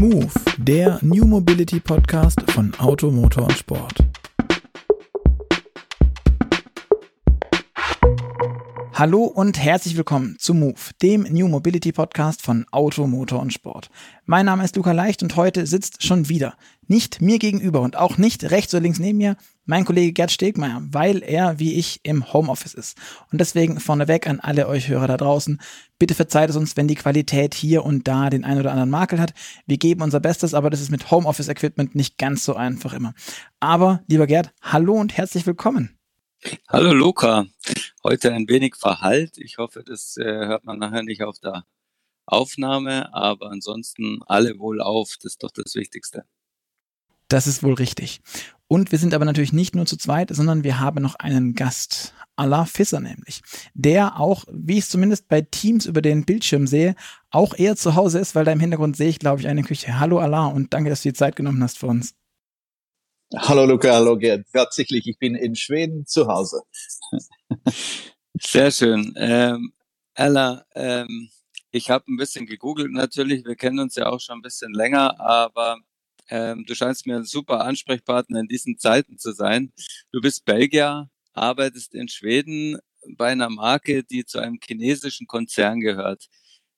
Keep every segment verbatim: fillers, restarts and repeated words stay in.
Move, der New Mobility Podcast von Auto, Motor und Sport. Hallo und herzlich willkommen zu Move, dem New Mobility Podcast von Auto, Motor und Sport. Mein Name ist Luca Leicht und heute sitzt schon wieder, nicht mir gegenüber und auch nicht rechts oder links neben mir, mein Kollege Gerd Stegmaier, weil er, wie ich, im Homeoffice ist. Und deswegen vorneweg an alle euch Hörer da draußen, bitte verzeiht es uns, wenn die Qualität hier und da den einen oder anderen Makel hat. Wir geben unser Bestes, aber das ist mit Homeoffice-Equipment nicht ganz so einfach immer. Aber, lieber Gerd, hallo und herzlich willkommen. Hallo Luca, heute ein wenig verhallt. Ich hoffe, das äh, hört man nachher nicht auf der Aufnahme, aber ansonsten alle wohlauf, das ist doch das Wichtigste. Das ist wohl richtig. Und wir sind aber natürlich nicht nur zu zweit, sondern wir haben noch einen Gast, Ala Fisser nämlich, der auch, wie ich es zumindest bei Teams über den Bildschirm sehe, auch eher zu Hause ist, weil da im Hintergrund sehe ich, glaube ich, eine Küche. Hallo Ala und danke, dass du dir Zeit genommen hast für uns. Hallo Luca, hallo Gerd. Tatsächlich, ich bin in Schweden zu Hause. Sehr schön. Ähm, Ala, ähm, ich habe ein bisschen gegoogelt natürlich, wir kennen uns ja auch schon ein bisschen länger, aber Ähm, du scheinst mir ein super Ansprechpartner in diesen Zeiten zu sein. Du bist Belgier, arbeitest in Schweden bei einer Marke, die zu einem chinesischen Konzern gehört.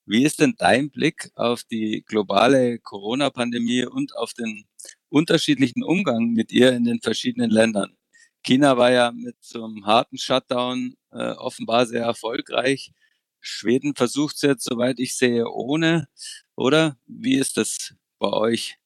Wie ist denn dein Blick auf die globale Corona-Pandemie und auf den unterschiedlichen Umgang mit ihr in den verschiedenen Ländern? China war ja mit so einem harten Shutdown äh, offenbar sehr erfolgreich. Schweden versucht es jetzt, soweit ich sehe, ohne, oder? Wie ist das bei euch?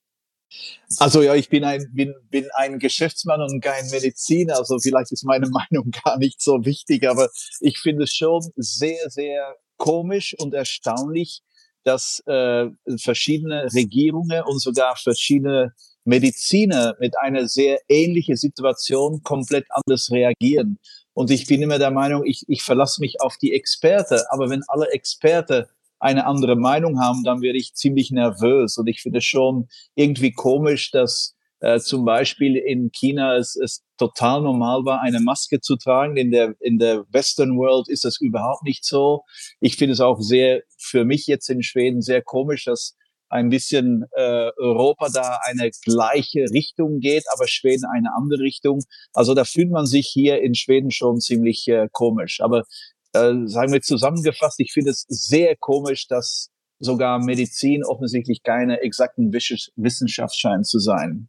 Also ja, ich bin ein, bin, bin ein Geschäftsmann und kein Mediziner, also vielleicht ist meine Meinung gar nicht so wichtig, aber ich finde es schon sehr, sehr komisch und erstaunlich, dass äh, verschiedene Regierungen und sogar verschiedene Mediziner mit einer sehr ähnlichen Situation komplett anders reagieren. Und ich bin immer der Meinung, ich, ich verlasse mich auf die Experten, aber wenn alle Experten eine andere Meinung haben, dann werde ich ziemlich nervös. Und ich finde es schon irgendwie komisch, dass äh, zum Beispiel in China es, es total normal war, eine Maske zu tragen. In der, in der Western World ist das überhaupt nicht so. Ich finde es auch sehr, für mich jetzt in Schweden, sehr komisch, dass ein bisschen äh, Europa da eine gleiche Richtung geht, aber Schweden eine andere Richtung. Also da fühlt man sich hier in Schweden schon ziemlich äh, komisch. Aber sagen wir zusammengefasst, ich finde es sehr komisch, dass sogar Medizin offensichtlich keine exakten Wissenschaft scheint zu sein.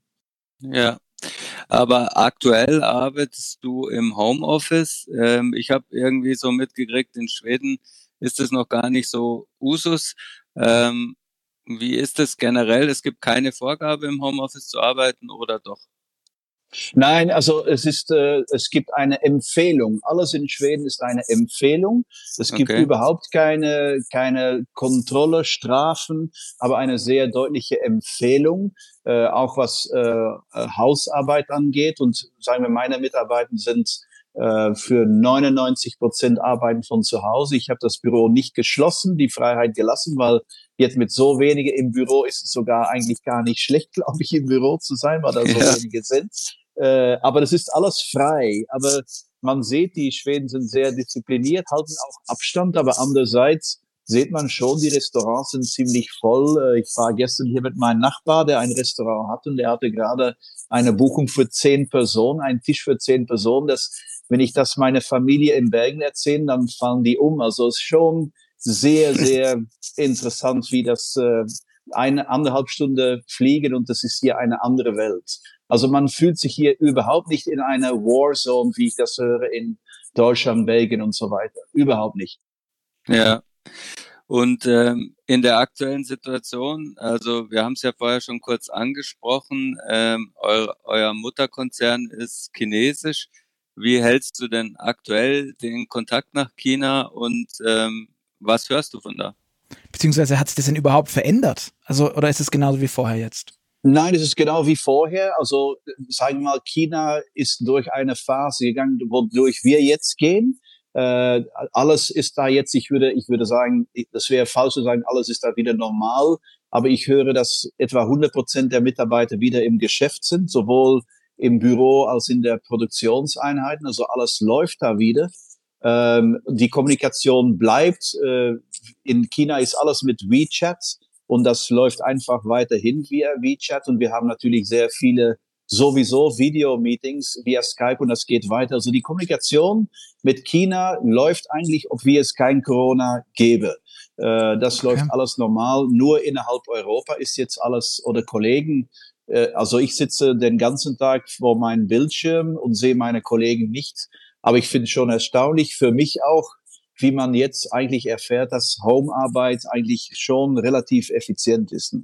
Ja, aber aktuell arbeitest du im Homeoffice. Ich habe irgendwie so mitgekriegt, in Schweden ist es noch gar nicht so Usus. Wie ist es generell? Es gibt keine Vorgabe, im Homeoffice zu arbeiten, oder doch? Nein, also es ist, äh, es gibt eine Empfehlung. Alles in Schweden ist eine Empfehlung. Es gibt okay. überhaupt keine, keine Kontrolle, Strafen, aber eine sehr deutliche Empfehlung, äh, auch was äh, Hausarbeit angeht. Und sagen wir, meine Mitarbeiter sind äh, für neunundneunzig Prozent arbeiten von zu Hause. Ich habe das Büro nicht geschlossen, die Freiheit gelassen, weil jetzt mit so wenigen im Büro ist es sogar eigentlich gar nicht schlecht, glaube ich, im Büro zu sein, weil da so ja. wenige sind. Äh, aber das ist alles frei. Aber man sieht, die Schweden sind sehr diszipliniert, halten auch Abstand. Aber andererseits sieht man schon, die Restaurants sind ziemlich voll. Ich war gestern hier mit meinem Nachbar, der ein Restaurant hat, und der hatte gerade eine Buchung für zehn Personen, einen Tisch für zehn Personen. Das, wenn ich das meiner Familie in Belgien erzähle, dann fallen die um. Also es ist schon sehr, sehr interessant, wie das äh, eine anderthalb Stunde fliegen, und das ist hier eine andere Welt. Also man fühlt sich hier überhaupt nicht in einer Warzone, wie ich das höre, in Deutschland, Belgien und so weiter. Überhaupt nicht. Ja, und ähm, in der aktuellen Situation, also wir haben es ja vorher schon kurz angesprochen, ähm, eu- euer Mutterkonzern ist chinesisch. Wie hältst du denn aktuell den Kontakt nach China und ähm, was hörst du von da? Beziehungsweise hat sich das denn überhaupt verändert? Also, oder ist es genauso wie vorher jetzt? Nein, es ist genau wie vorher. Also, sagen wir mal, China ist durch eine Phase gegangen, wodurch wir jetzt gehen. Äh, alles ist da jetzt, ich würde, ich würde sagen, das wäre falsch zu sagen, alles ist da wieder normal. Aber ich höre, dass etwa hundert Prozent der Mitarbeiter wieder im Geschäft sind, sowohl im Büro als in der Produktionseinheiten. Also alles läuft da wieder. Ähm, die Kommunikation bleibt. Äh, in China ist alles mit WeChat. und das läuft einfach weiterhin via WeChat und wir haben natürlich sehr viele sowieso Video-Meetings via Skype und das geht weiter. Also die Kommunikation mit China läuft eigentlich, ob wir es kein Corona gäbe. Äh, das okay. läuft alles normal, nur innerhalb Europa ist jetzt alles, oder Kollegen, äh, also ich sitze den ganzen Tag vor meinem Bildschirm und sehe meine Kollegen nicht, aber ich finde es schon erstaunlich, für mich auch, wie man jetzt eigentlich erfährt, dass Homearbeit eigentlich schon relativ effizient ist.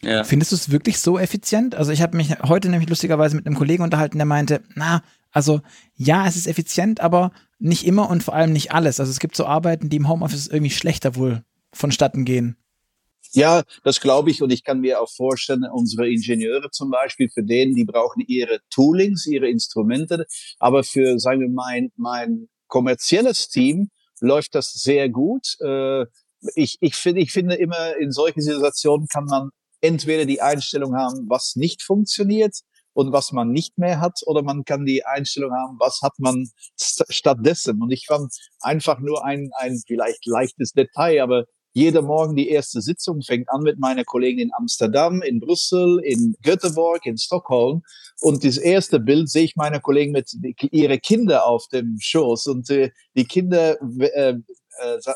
Ja. Findest du es wirklich so effizient? Also ich habe mich heute nämlich lustigerweise mit einem Kollegen unterhalten, der meinte, na, also ja, es ist effizient, aber nicht immer und vor allem nicht alles. Also es gibt so Arbeiten, die im Homeoffice irgendwie schlechter wohl vonstatten gehen. Ja, das glaube ich und ich kann mir auch vorstellen, unsere Ingenieure zum Beispiel, für denen, die brauchen ihre Toolings, ihre Instrumente, aber für, sagen wir, mein, mein kommerzielles Team läuft das sehr gut. Ich, ich, find, ich finde immer, in solchen Situationen kann man entweder die Einstellung haben, was nicht funktioniert und was man nicht mehr hat, oder man kann die Einstellung haben, was hat man st- stattdessen. Und ich fand einfach nur ein, ein vielleicht leichtes Detail, aber jeden Morgen die erste Sitzung fängt an mit meiner Kollegin in Amsterdam, in Brüssel, in Göteborg, in Stockholm. Und das erste Bild sehe ich meiner Kollegen mit ihre Kinder auf dem Schoß. Und äh, die Kinder, äh, äh,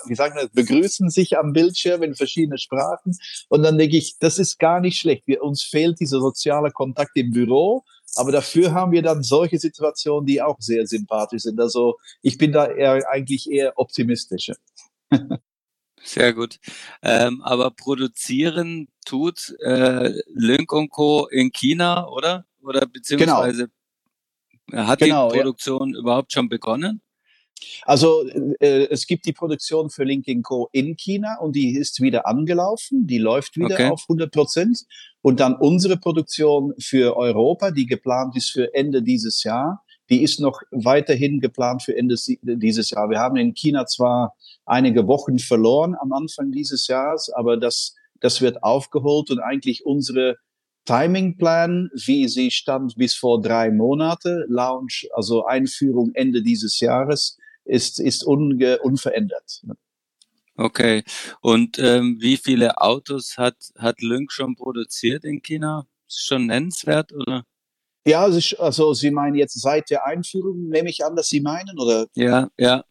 wie sagen wir, begrüßen sich am Bildschirm in verschiedenen Sprachen. Und dann denke ich, das ist gar nicht schlecht. Wir, uns fehlt dieser soziale Kontakt im Büro. Aber dafür haben wir dann solche Situationen, die auch sehr sympathisch sind. Also ich bin da eher, eigentlich eher optimistischer. Sehr gut. Ähm, aber produzieren tut äh, Lynk und Co. in China, oder? Oder beziehungsweise genau. hat genau, die Produktion ja. überhaupt schon begonnen? Also äh, es gibt die Produktion für Lynk und Co. in China und die ist wieder angelaufen, die läuft wieder okay. auf hundert Prozent. Und dann unsere Produktion für Europa, die geplant ist für Ende dieses Jahr, die ist noch weiterhin geplant für Ende dieses Jahr. Wir haben in China zwar einige Wochen verloren am Anfang dieses Jahres, aber das, das wird aufgeholt und eigentlich unsere Timingplan, wie sie stand bis vor drei Monate, Launch, also Einführung Ende dieses Jahres, ist, ist unge- unverändert. Okay. Und ähm, wie viele Autos hat, hat Lynk schon produziert in China? Ist schon nennenswert, oder? Ja, also Sie meinen jetzt seit der Einführung, nehme ich an, dass Sie meinen, oder? Ja, ja.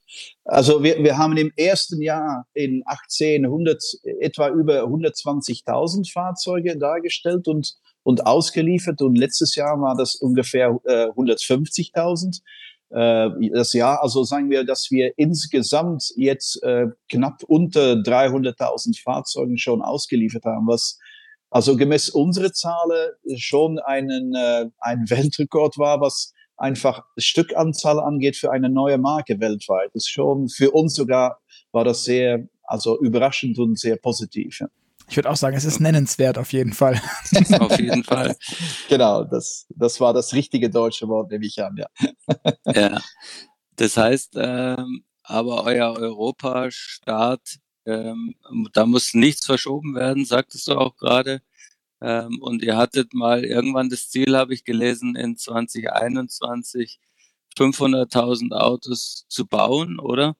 Also wir, wir haben im ersten Jahr in achtzehn hundert etwa über hundertzwanzigtausend Fahrzeuge dargestellt und, und ausgeliefert und letztes Jahr war das ungefähr äh, hundertfünfzigtausend. Äh, das Jahr, also sagen wir, dass wir insgesamt jetzt äh, knapp unter dreihunderttausend Fahrzeugen schon ausgeliefert haben, was also gemäß unserer Zahlen schon einen, äh, ein Weltrekord war, was einfach Stückanzahl angeht für eine neue Marke weltweit. Das ist schon für uns sogar, war das sehr, also überraschend und sehr positiv. Ja. Ich würde auch sagen, es ist nennenswert auf jeden Fall. Auf jeden Fall. Genau, das, das war das richtige deutsche Wort, nehme ich an, ja. Ja, das heißt, ähm, aber euer Europastart, Ähm, da muss nichts verschoben werden, sagtest du auch gerade. Ähm, und ihr hattet mal irgendwann das Ziel, habe ich gelesen, in zwanzig einundzwanzig fünfhunderttausend Autos zu bauen, oder?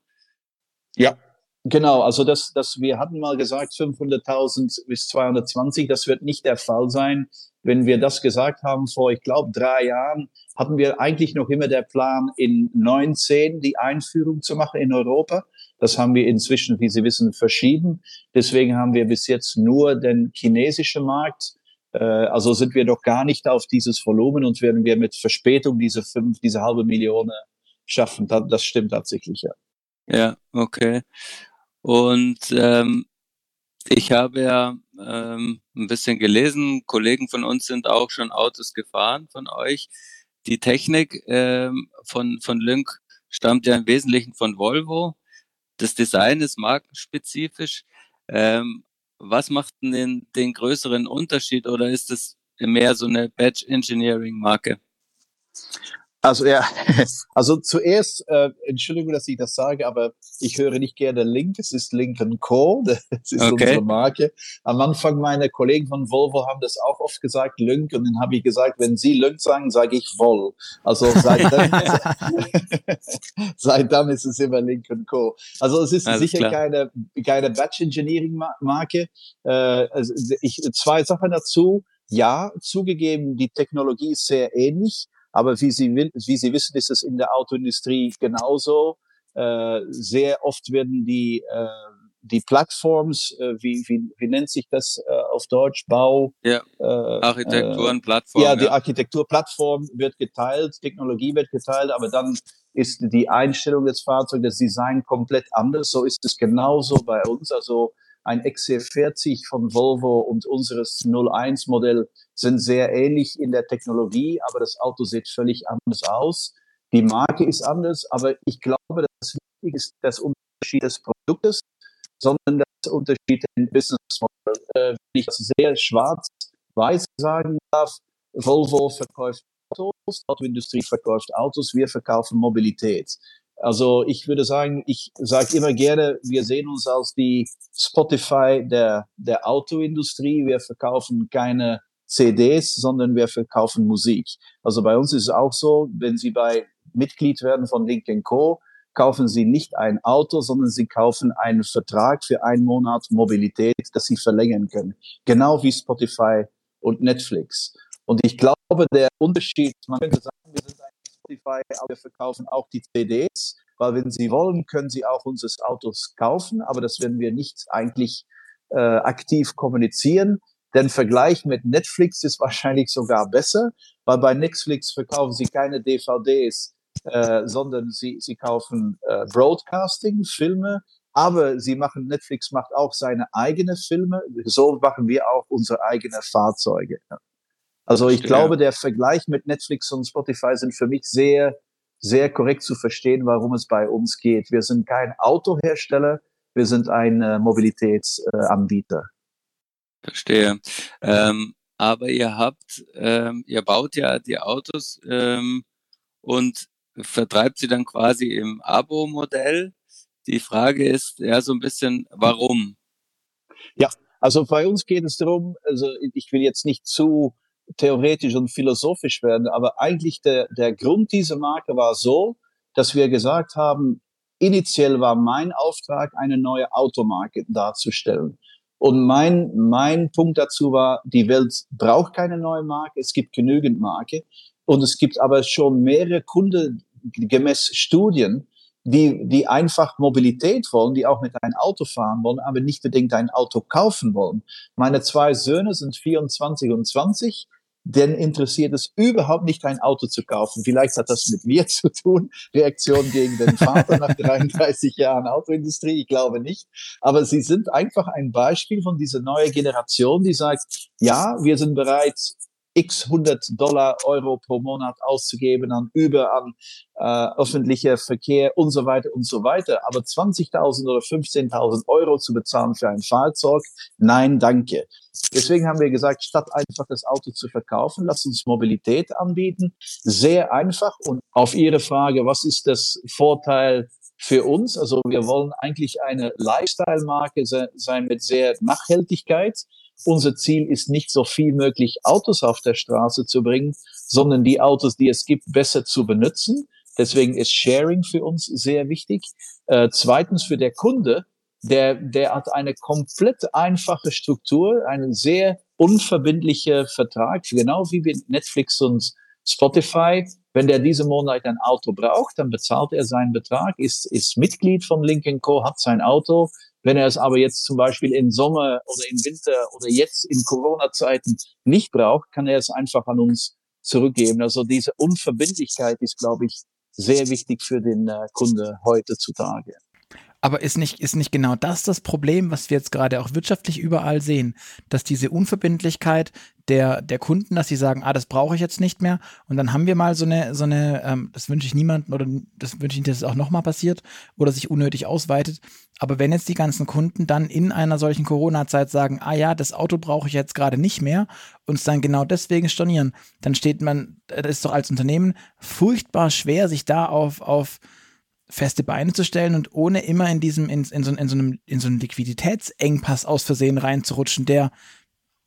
Ja, genau. Also das, das, wir hatten mal gesagt, fünfhunderttausend bis zweihundertzwanzig. Das wird nicht der Fall sein. Wenn wir das gesagt haben vor, ich glaube, drei Jahren, hatten wir eigentlich noch immer der Plan, in neunzehn die Einführung zu machen in Europa. Das haben wir inzwischen, wie Sie wissen, verschieben. Deswegen haben wir bis jetzt nur den chinesischen Markt. Also sind wir noch gar nicht auf dieses Volumen und werden wir mit Verspätung diese fünf, diese halbe Million schaffen. Das stimmt tatsächlich, ja. Ja, okay. Und ähm, ich habe ja ähm, ein bisschen gelesen, Kollegen von uns sind auch schon Autos gefahren von euch. Die Technik ähm, von, von Lynk stammt ja im Wesentlichen von Volvo. Das Design ist markenspezifisch. Ähm, was macht denn den, den größeren Unterschied oder ist es mehr so eine Badge-Engineering-Marke? Also ja, also zuerst, äh, Entschuldigung, dass ich das sage, aber ich höre nicht gerne Lynk, es ist Lynk und Co, das ist okay. Unsere Marke. Am Anfang meine Kollegen von Volvo haben das auch oft gesagt, Lynk, und dann habe ich gesagt, wenn sie Lynk sagen, sage ich Vol. Also seit dann, seit dann ist es immer Lynk und Co. Also es ist Alles sicher klar. keine keine Batch Engineering Marke. Äh, also ich, zwei Sachen dazu. Ja, zugegeben, die Technologie ist sehr ähnlich. Aber wie Sie, wie Sie wissen, ist es in der Autoindustrie genauso. Äh, sehr oft werden die, äh, die Plattforms, äh, wie, wie, wie nennt sich das äh, auf Deutsch? Bau? Ja, äh, Architekturenplattform. Ja, die ja. Architekturplattform wird geteilt, Technologie wird geteilt, aber dann ist die Einstellung des Fahrzeugs, das Design komplett anders. So ist es genauso bei uns. Also ein X C vierzig von Volvo und unseres null eins Modell sind sehr ähnlich in der Technologie, aber das Auto sieht völlig anders aus. Die Marke ist anders, aber ich glaube, das Wichtige ist das Unterschied des Produktes, sondern das Unterschied im Businessmodell. Äh, wenn ich das sehr schwarz-weiß sagen darf, Volvo verkauft Autos, Autoindustrie verkauft Autos, wir verkaufen Mobilität. Also ich würde sagen, ich sage immer gerne, wir sehen uns als die Spotify der, der Autoindustrie. Wir verkaufen keine C Ds, sondern wir verkaufen Musik. Also bei uns ist es auch so, wenn Sie bei Mitglied werden von Lynk und Co., kaufen Sie nicht ein Auto, sondern Sie kaufen einen Vertrag für einen Monat Mobilität, das Sie verlängern können. Genau wie Spotify und Netflix. Und ich glaube, der Unterschied, man könnte sagen, wir sind ein Spotify, aber wir verkaufen auch die C Ds, weil wenn Sie wollen, können Sie auch unsere Autos kaufen, aber das werden wir nicht eigentlich äh, aktiv kommunizieren. Denn Vergleich mit Netflix ist wahrscheinlich sogar besser, weil bei Netflix verkaufen Sie keine D V Ds, äh, sondern Sie, Sie kaufen äh, Broadcasting, Filme, aber Sie machen, Netflix macht auch seine eigenen Filme, so machen wir auch unsere eigenen Fahrzeuge. Also ich glaube, der Vergleich mit Netflix und Spotify sind für mich sehr, sehr korrekt zu verstehen, warum es bei uns geht. Wir sind kein Autohersteller, wir sind ein äh, Mobilitätsanbieter. Äh, Verstehe. Ähm, aber ihr habt, ähm, ihr baut ja die Autos ähm, und vertreibt sie dann quasi im Abo-Modell. Die Frage ist ja so ein bisschen, warum? Ja, also bei uns geht es darum, also ich will jetzt nicht zu theoretisch und philosophisch werden, aber eigentlich der, der Grund dieser Marke war so, dass wir gesagt haben, initiell war mein Auftrag, eine neue Automarke darzustellen. Und mein, mein Punkt dazu war, die Welt braucht keine neue Marke, es gibt genügend Marke. Und es gibt aber schon mehrere Kunden gemäß Studien, die, die einfach Mobilität wollen, die auch mit einem Auto fahren wollen, aber nicht unbedingt ein Auto kaufen wollen. Meine zwei Söhne sind vierundzwanzig und zwanzig. Denn interessiert es überhaupt nicht, ein Auto zu kaufen. Vielleicht hat das mit mir zu tun. Reaktion gegen den Vater nach dreiunddreißig Jahren Autoindustrie, ich glaube nicht. Aber sie sind einfach ein Beispiel von dieser neuen Generation, die sagt, ja, wir sind bereit, x hundert Dollar, Euro pro Monat auszugeben an Uber, an äh, öffentlicher Verkehr und so weiter und so weiter. Aber zwanzigtausend oder fünfzehntausend Euro zu bezahlen für ein Fahrzeug, nein, danke. Deswegen haben wir gesagt, statt einfach das Auto zu verkaufen, lasst uns Mobilität anbieten. Sehr einfach. Und auf Ihre Frage, was ist das Vorteil für uns? Also wir wollen eigentlich eine Lifestyle-Marke sein mit sehr Nachhaltigkeit. Unser Ziel ist nicht so viel möglich Autos auf der Straße zu bringen, sondern die Autos, die es gibt, besser zu benutzen. Deswegen ist Sharing für uns sehr wichtig. Äh, zweitens für der Kunde, der, der hat eine komplett einfache Struktur, einen sehr unverbindlichen Vertrag, genau wie mit Netflix und Spotify. Wenn der diesen Monat ein Auto braucht, dann bezahlt er seinen Betrag, ist, ist Mitglied von Lynk und Co, hat sein Auto. Wenn er es aber jetzt zum Beispiel im Sommer oder im Winter oder jetzt in Corona-Zeiten nicht braucht, kann er es einfach an uns zurückgeben. Also diese Unverbindlichkeit ist, glaube ich, sehr wichtig für den äh, Kunde heutzutage. Aber ist nicht, ist nicht genau das das Problem, was wir jetzt gerade auch wirtschaftlich überall sehen, dass diese Unverbindlichkeit der, der Kunden, dass sie sagen, ah, das brauche ich jetzt nicht mehr. Und dann haben wir mal so eine, so eine, ähm, das wünsche ich niemandem oder das wünsche ich nicht, dass es auch nochmal passiert oder sich unnötig ausweitet. Aber wenn jetzt die ganzen Kunden dann in einer solchen Corona-Zeit sagen, ah ja, das Auto brauche ich jetzt gerade nicht mehr und es dann genau deswegen stornieren, dann steht man, das ist doch als Unternehmen furchtbar schwer, sich da auf, auf feste Beine zu stellen und ohne immer in diesem, in, in so, in so einem, in so einem Liquiditätsengpass aus Versehen reinzurutschen, der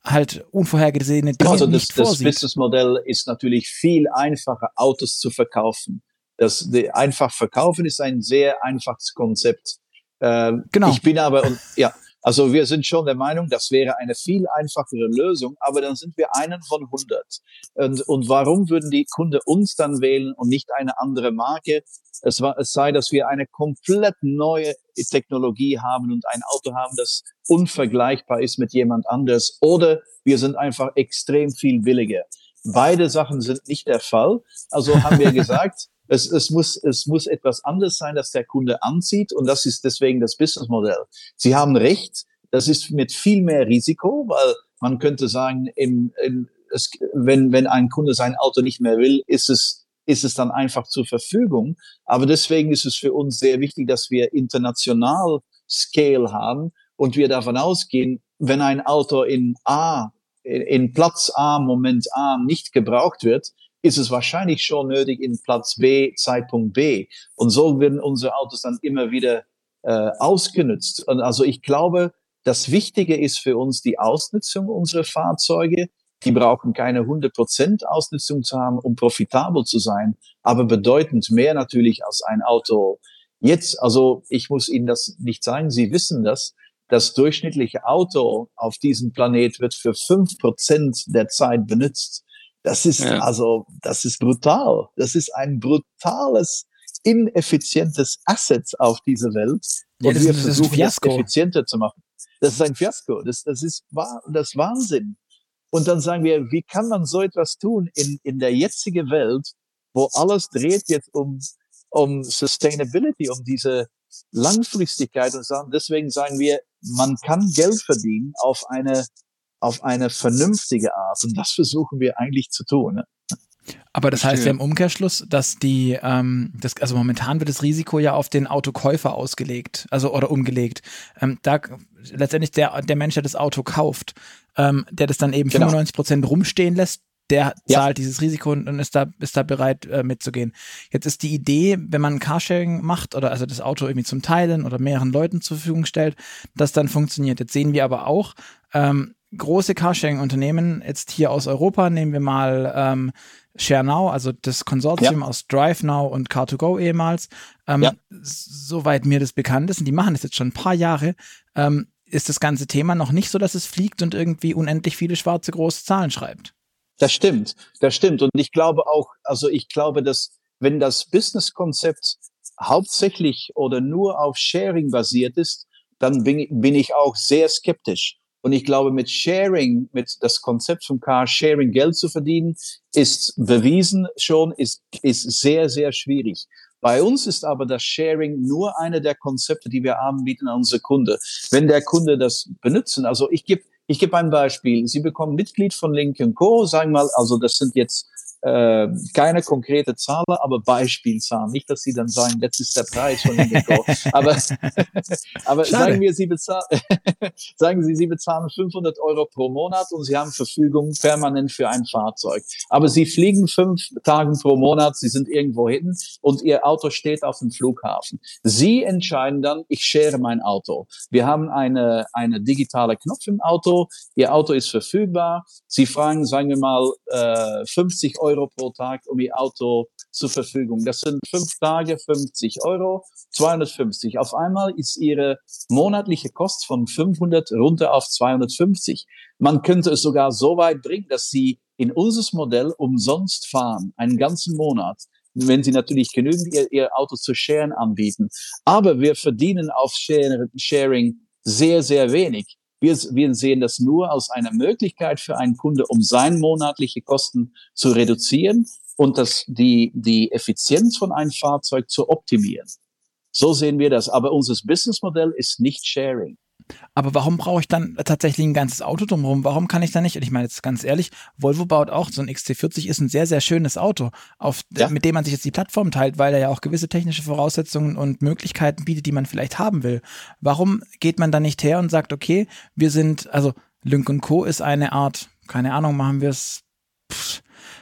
halt unvorhergesehene Dinge also das, nicht vorsieht. Das Businessmodell ist natürlich viel einfacher, Autos zu verkaufen. Das die, einfach verkaufen ist ein sehr einfaches Konzept. Ähm, genau. Ich bin aber, und, ja, also wir sind schon der Meinung, das wäre eine viel einfachere Lösung, aber dann sind wir einen von hundert. Und, und warum würden die Kunden uns dann wählen und nicht eine andere Marke? Es, war, es sei, dass wir eine komplett neue Technologie haben und ein Auto haben, das unvergleichbar ist mit jemand anders. Oder wir sind einfach extrem viel billiger. Beide Sachen sind nicht der Fall. Also haben wir gesagt, es, es, muss, es muss etwas anderes sein, das der Kunde anzieht. Und das ist deswegen das Businessmodell. Sie haben recht, das ist mit viel mehr Risiko, weil man könnte sagen, im, im, es, wenn, wenn ein Kunde sein Auto nicht mehr will, ist es ist es dann einfach zur Verfügung. Aber deswegen ist es für uns sehr wichtig, dass wir international Scale haben und wir davon ausgehen, wenn ein Auto in A, in Platz A, Moment A nicht gebraucht wird, ist es wahrscheinlich schon nötig in Platz B, Zeitpunkt B. Und so werden unsere Autos dann immer wieder äh, ausgenutzt. Und also ich glaube, das Wichtige ist für uns die Ausnutzung unserer Fahrzeuge. Die brauchen keine hundert Prozent Ausnutzung zu haben, um profitabel zu sein, aber bedeutend mehr natürlich als ein Auto. Jetzt, also ich muss Ihnen das nicht sagen, Sie wissen das, das durchschnittliche Auto auf diesem Planet wird für fünf Prozent der Zeit benutzt. Das ist ja. also, das ist brutal. Das ist ein brutales, ineffizientes Asset auf dieser Welt. Und ja, das wir ist, versuchen, das effizienter zu machen. Das ist ein Fiasko. Das, das ist das ist Wahnsinn. Und dann sagen wir, wie kann man so etwas tun in, in der jetzigen Welt, wo alles dreht jetzt um, um Sustainability, um diese Langfristigkeit und sagen, deswegen sagen wir, man kann Geld verdienen auf eine, auf eine vernünftige Art. Und das versuchen wir eigentlich zu tun. Aber das heißt ja im Umkehrschluss, dass die, ähm, das, also momentan wird das Risiko ja auf den Autokäufer ausgelegt, also oder umgelegt. Ähm, da letztendlich der, der Mensch, der das Auto kauft, ähm, der das dann eben genau. fünfundneunzig Prozent rumstehen lässt, der ja. zahlt dieses Risiko und ist da, ist da bereit äh, mitzugehen. Jetzt ist die Idee, wenn man Carsharing macht oder also das Auto irgendwie zum Teilen oder mehreren Leuten zur Verfügung stellt, das dann funktioniert. Jetzt sehen wir aber auch ähm, große Carsharing-Unternehmen jetzt hier aus Europa, nehmen wir mal ähm, ShareNow, also das Konsortium ja. aus DriveNow und Car to Go ehemals, ähm, ja. soweit mir das bekannt ist, und die machen das jetzt schon ein paar Jahre, ähm, ist das ganze Thema noch nicht so, dass es fliegt und irgendwie unendlich viele schwarze große Zahlen schreibt. Das stimmt, das stimmt. Und ich glaube auch, also ich glaube, dass wenn das Businesskonzept hauptsächlich oder nur auf Sharing basiert ist, dann bin, bin ich auch sehr skeptisch. Und ich glaube, mit Sharing, mit das Konzept von Carsharing Geld zu verdienen, ist bewiesen schon, ist, ist sehr, sehr schwierig. Bei uns ist aber das Sharing nur eine der Konzepte, die wir anbieten an unsere Kunden. Wenn der Kunde das benutzen, also ich gebe, ich gebe ein Beispiel. Sie bekommen Mitglied von Lynk und Co. Sagen wir mal, also das sind jetzt äh, keine konkrete Zahlen, aber Beispielzahlen. Nicht, dass Sie dann sagen, das ist der Preis von Lynk und Co. Aber, aber sagen wir, Sie bezahlen, sagen Sie, Sie bezahlen fünfhundert Euro pro Monat und Sie haben Verfügung permanent für ein Fahrzeug. Aber Sie fliegen fünf Tage pro Monat, Sie sind irgendwo hin und Ihr Auto steht auf dem Flughafen. Sie entscheiden dann, ich share mein Auto. Wir haben eine, eine digitale Knopf im Auto. Ihr Auto ist verfügbar. Sie fragen, sagen wir mal, äh, fünfzig Euro pro Tag, um Ihr Auto zur Verfügung. Das sind fünf Tage, fünfzig Euro, zweihundertfünfzig. Auf einmal ist Ihre monatliche Kost von fünfhundert runter auf zweihundertfünfzig. Man könnte es sogar so weit bringen, dass Sie in unseres Modell umsonst fahren, einen ganzen Monat, wenn Sie natürlich genügend Ihr, ihr Auto zu sharen anbieten. Aber wir verdienen auf Sharing sehr, sehr wenig. Wir, wir sehen das nur als eine Möglichkeit für einen Kunde, um seine monatliche Kosten zu reduzieren und das, die, die Effizienz von einem Fahrzeug zu optimieren. So sehen wir das. Aber unser Businessmodell ist nicht Sharing. Aber warum brauche ich dann tatsächlich ein ganzes Auto drumherum? Warum kann ich da nicht? Und ich meine jetzt ganz ehrlich, Volvo baut auch, so ein X C vierzig ist ein sehr, sehr schönes Auto, auf, ja. mit dem man sich jetzt die Plattform teilt, weil er ja auch gewisse technische Voraussetzungen und Möglichkeiten bietet, die man vielleicht haben will. Warum geht man da nicht her und sagt, okay, wir sind, also Lynk und Co. ist eine Art, keine Ahnung, machen wir es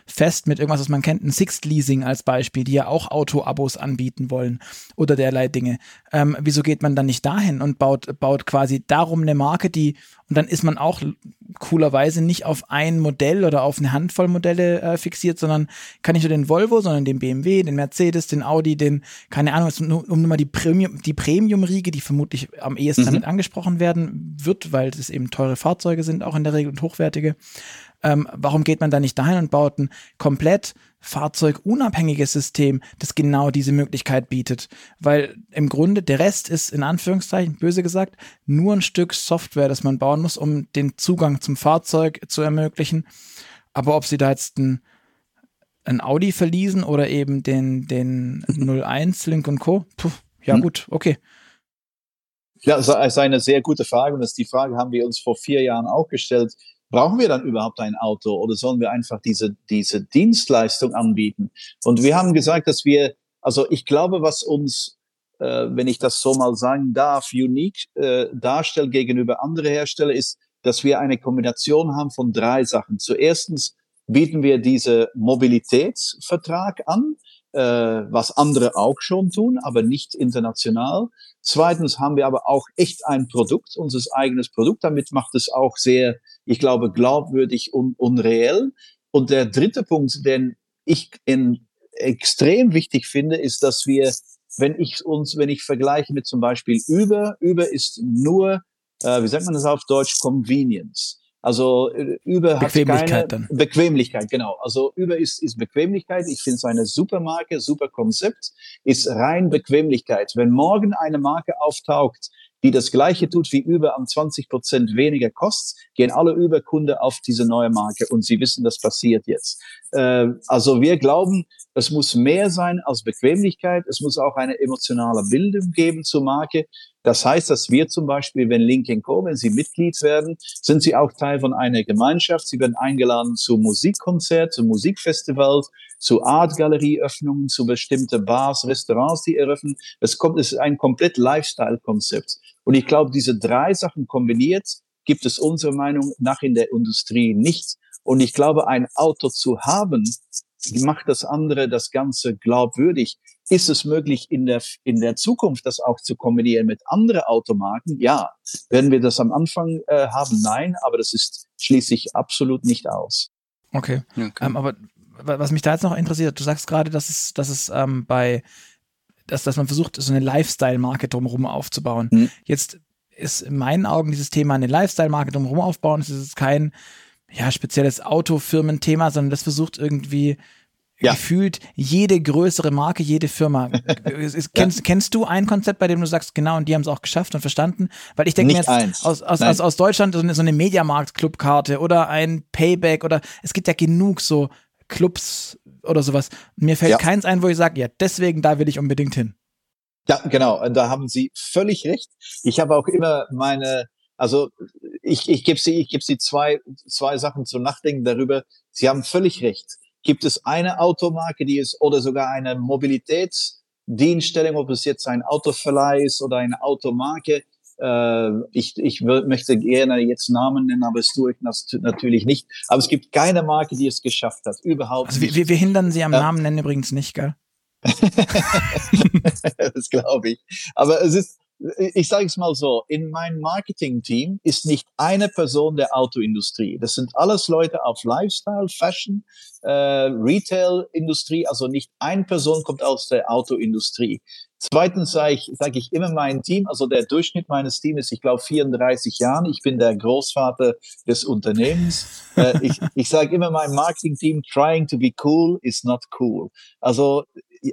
fest mit irgendwas, was man kennt, ein Sixt Leasing als Beispiel, die ja auch Auto-Abos anbieten wollen oder derlei Dinge. Ähm, wieso geht man dann nicht dahin und baut, baut quasi darum eine Marke, die, und dann ist man auch coolerweise nicht auf ein Modell oder auf eine Handvoll Modelle äh, fixiert, sondern kann nicht nur den Volvo, sondern den B M W, den Mercedes, den Audi, den, keine Ahnung, um nur mal die Premium, die Premium-Riege, die vermutlich am ehesten mhm. damit angesprochen werden wird, weil es eben teure Fahrzeuge sind, auch in der Regel, und hochwertige. Ähm, warum geht man da nicht dahin und baut ein komplett fahrzeugunabhängiges System, das genau diese Möglichkeit bietet? Weil im Grunde der Rest ist, in Anführungszeichen, böse gesagt, nur ein Stück Software, das man bauen muss, um den Zugang zum Fahrzeug zu ermöglichen. Aber ob sie da jetzt ein, ein Audi verließen oder eben den, den null eins Lynk und Co., puh, ja gut, okay. Ja, das ist eine sehr gute Frage, und das ist die Frage, haben wir uns vor vier Jahren auch gestellt. Brauchen wir dann überhaupt ein Auto oder sollen wir einfach diese, diese Dienstleistung anbieten? Und wir haben gesagt, dass wir, also ich glaube, was uns, äh, wenn ich das so mal sagen darf, unique äh, darstellt gegenüber anderen Herstellern, ist, dass wir eine Kombination haben von drei Sachen. Zuerstens bieten wir diese Mobilitätsvertrag an, äh, was andere auch schon tun, aber nicht international. Zweitens haben wir aber auch echt ein Produkt, unser eigenes Produkt. Damit macht es auch sehr, ich glaube, glaubwürdig und, und reell. Und der dritte Punkt, den ich in, extrem wichtig finde, ist, dass wir, wenn ich uns, wenn ich vergleiche mit zum Beispiel Uber, Uber ist nur, äh, wie sagt man das auf Deutsch, Convenience. Also Uber hat keine dann. Bequemlichkeit, genau. Also Uber ist, ist Bequemlichkeit. Ich finde es eine super Marke, super Konzept, ist rein Bequemlichkeit. Wenn morgen eine Marke auftaucht, die das Gleiche tut wie Uber am zwanzig Prozent weniger kostet, gehen alle Uber-Kunden auf diese neue Marke, und sie wissen, das passiert jetzt. Äh, also wir glauben, es muss mehr sein als Bequemlichkeit. Es muss auch eine emotionale Bindung geben zur Marke. Das heißt, dass wir zum Beispiel, wenn Lynk und Co., wenn sie Mitglied werden, sind sie auch Teil von einer Gemeinschaft. Sie werden eingeladen zu Musikkonzerten, zu Musikfestivals, zu Artgalerieöffnungen, zu bestimmten Bars, Restaurants, die eröffnen. Es kommt, es ist ein komplett Lifestyle-Konzept. Und ich glaube, diese drei Sachen kombiniert gibt es unserer Meinung nach in der Industrie nicht. Und ich glaube, ein Auto zu haben, macht das andere, das Ganze glaubwürdig. Ist es möglich, in der, in der Zukunft das auch zu kombinieren mit anderen Automarken? Ja. Werden wir das am Anfang äh, haben? Nein. Aber das ist schließlich absolut nicht aus. Okay. okay. Ähm, aber was mich da jetzt noch interessiert, du sagst gerade, dass es, dass es ähm, bei, dass, dass man versucht, so eine Lifestyle-Marke drumherum aufzubauen. Hm. Jetzt ist in meinen Augen dieses Thema eine Lifestyle-Marke drumherum aufbauen. Es ist kein, ja, spezielles Autofirmenthema, sondern das versucht irgendwie, ja, gefühlt jede größere Marke, jede Firma. kennst, ja. kennst du ein Konzept, bei dem du sagst, genau, und die haben es auch geschafft und verstanden? Weil ich denke mir jetzt aus, aus, aus, aus Deutschland so eine, so eine Mediamarkt-Clubkarte oder ein Payback, oder es gibt ja genug so Clubs oder sowas. Mir fällt ja. keins ein, wo ich sage, ja, deswegen, da will ich unbedingt hin. Ja, genau, da haben Sie völlig recht. Ich habe auch immer meine, also ich, ich gebe Sie, ich gebe Sie zwei, zwei Sachen zum Nachdenken darüber. Sie haben völlig recht. Gibt es eine Automarke, die ist, oder sogar eine Mobilitätsdienststellung, ob es jetzt ein Autoverleih ist oder eine Automarke? Äh, ich ich w- möchte gerne jetzt Namen nennen, aber es tue ich das natürlich nicht. Aber es gibt keine Marke, die es geschafft hat, überhaupt also nicht. Wir, wir hindern Sie am äh, Namen nennen übrigens nicht, gell? Das glaube ich. Aber es ist, ich sage es mal so, in meinem Marketing-Team ist nicht eine Person der Autoindustrie. Das sind alles Leute auf Lifestyle, Fashion, äh, Retail-Industrie. Also nicht eine Person kommt aus der Autoindustrie. Zweitens sage ich, sag ich immer mein Team, also der Durchschnitt meines Teams ist, ich glaube, vierunddreißig Jahre. Ich bin der Großvater des Unternehmens. äh, ich ich sage immer meinem Marketing-Team, trying to be cool is not cool. Also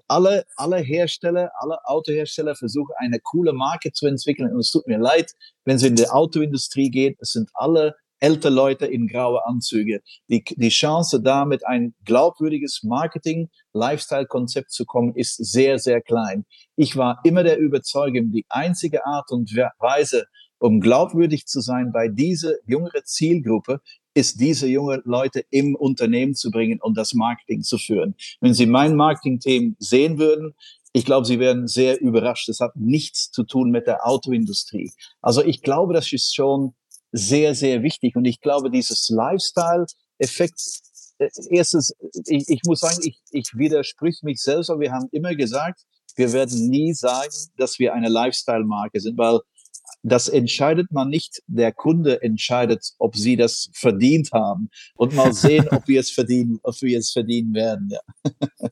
alle, alle Hersteller, alle Autohersteller versuchen, eine coole Marke zu entwickeln. Und es tut mir leid, wenn es in die Autoindustrie geht, es sind alle ältere Leute in graue Anzüge. Die, die Chance, damit ein glaubwürdiges Marketing-Lifestyle-Konzept zu kommen, ist sehr, sehr klein. Ich war immer der Überzeugung, die einzige Art und Weise, um glaubwürdig zu sein bei dieser jüngeren Zielgruppe, ist diese jungen Leute im Unternehmen zu bringen und das Marketing zu führen. Wenn Sie mein Marketing-Team sehen würden, ich glaube, Sie wären sehr überrascht. Das hat nichts zu tun mit der Autoindustrie. Also ich glaube, das ist schon sehr, sehr wichtig. Und ich glaube, dieses Lifestyle-Effekt, äh, erstens, ich, ich muss sagen, ich, ich widersprüche mich selbst, aber wir haben immer gesagt, wir werden nie sagen, dass wir eine Lifestyle-Marke sind, weil das entscheidet man nicht. Der Kunde entscheidet, ob sie das verdient haben. Und mal sehen, ob wir es verdienen, ob wir es verdienen werden. Ja.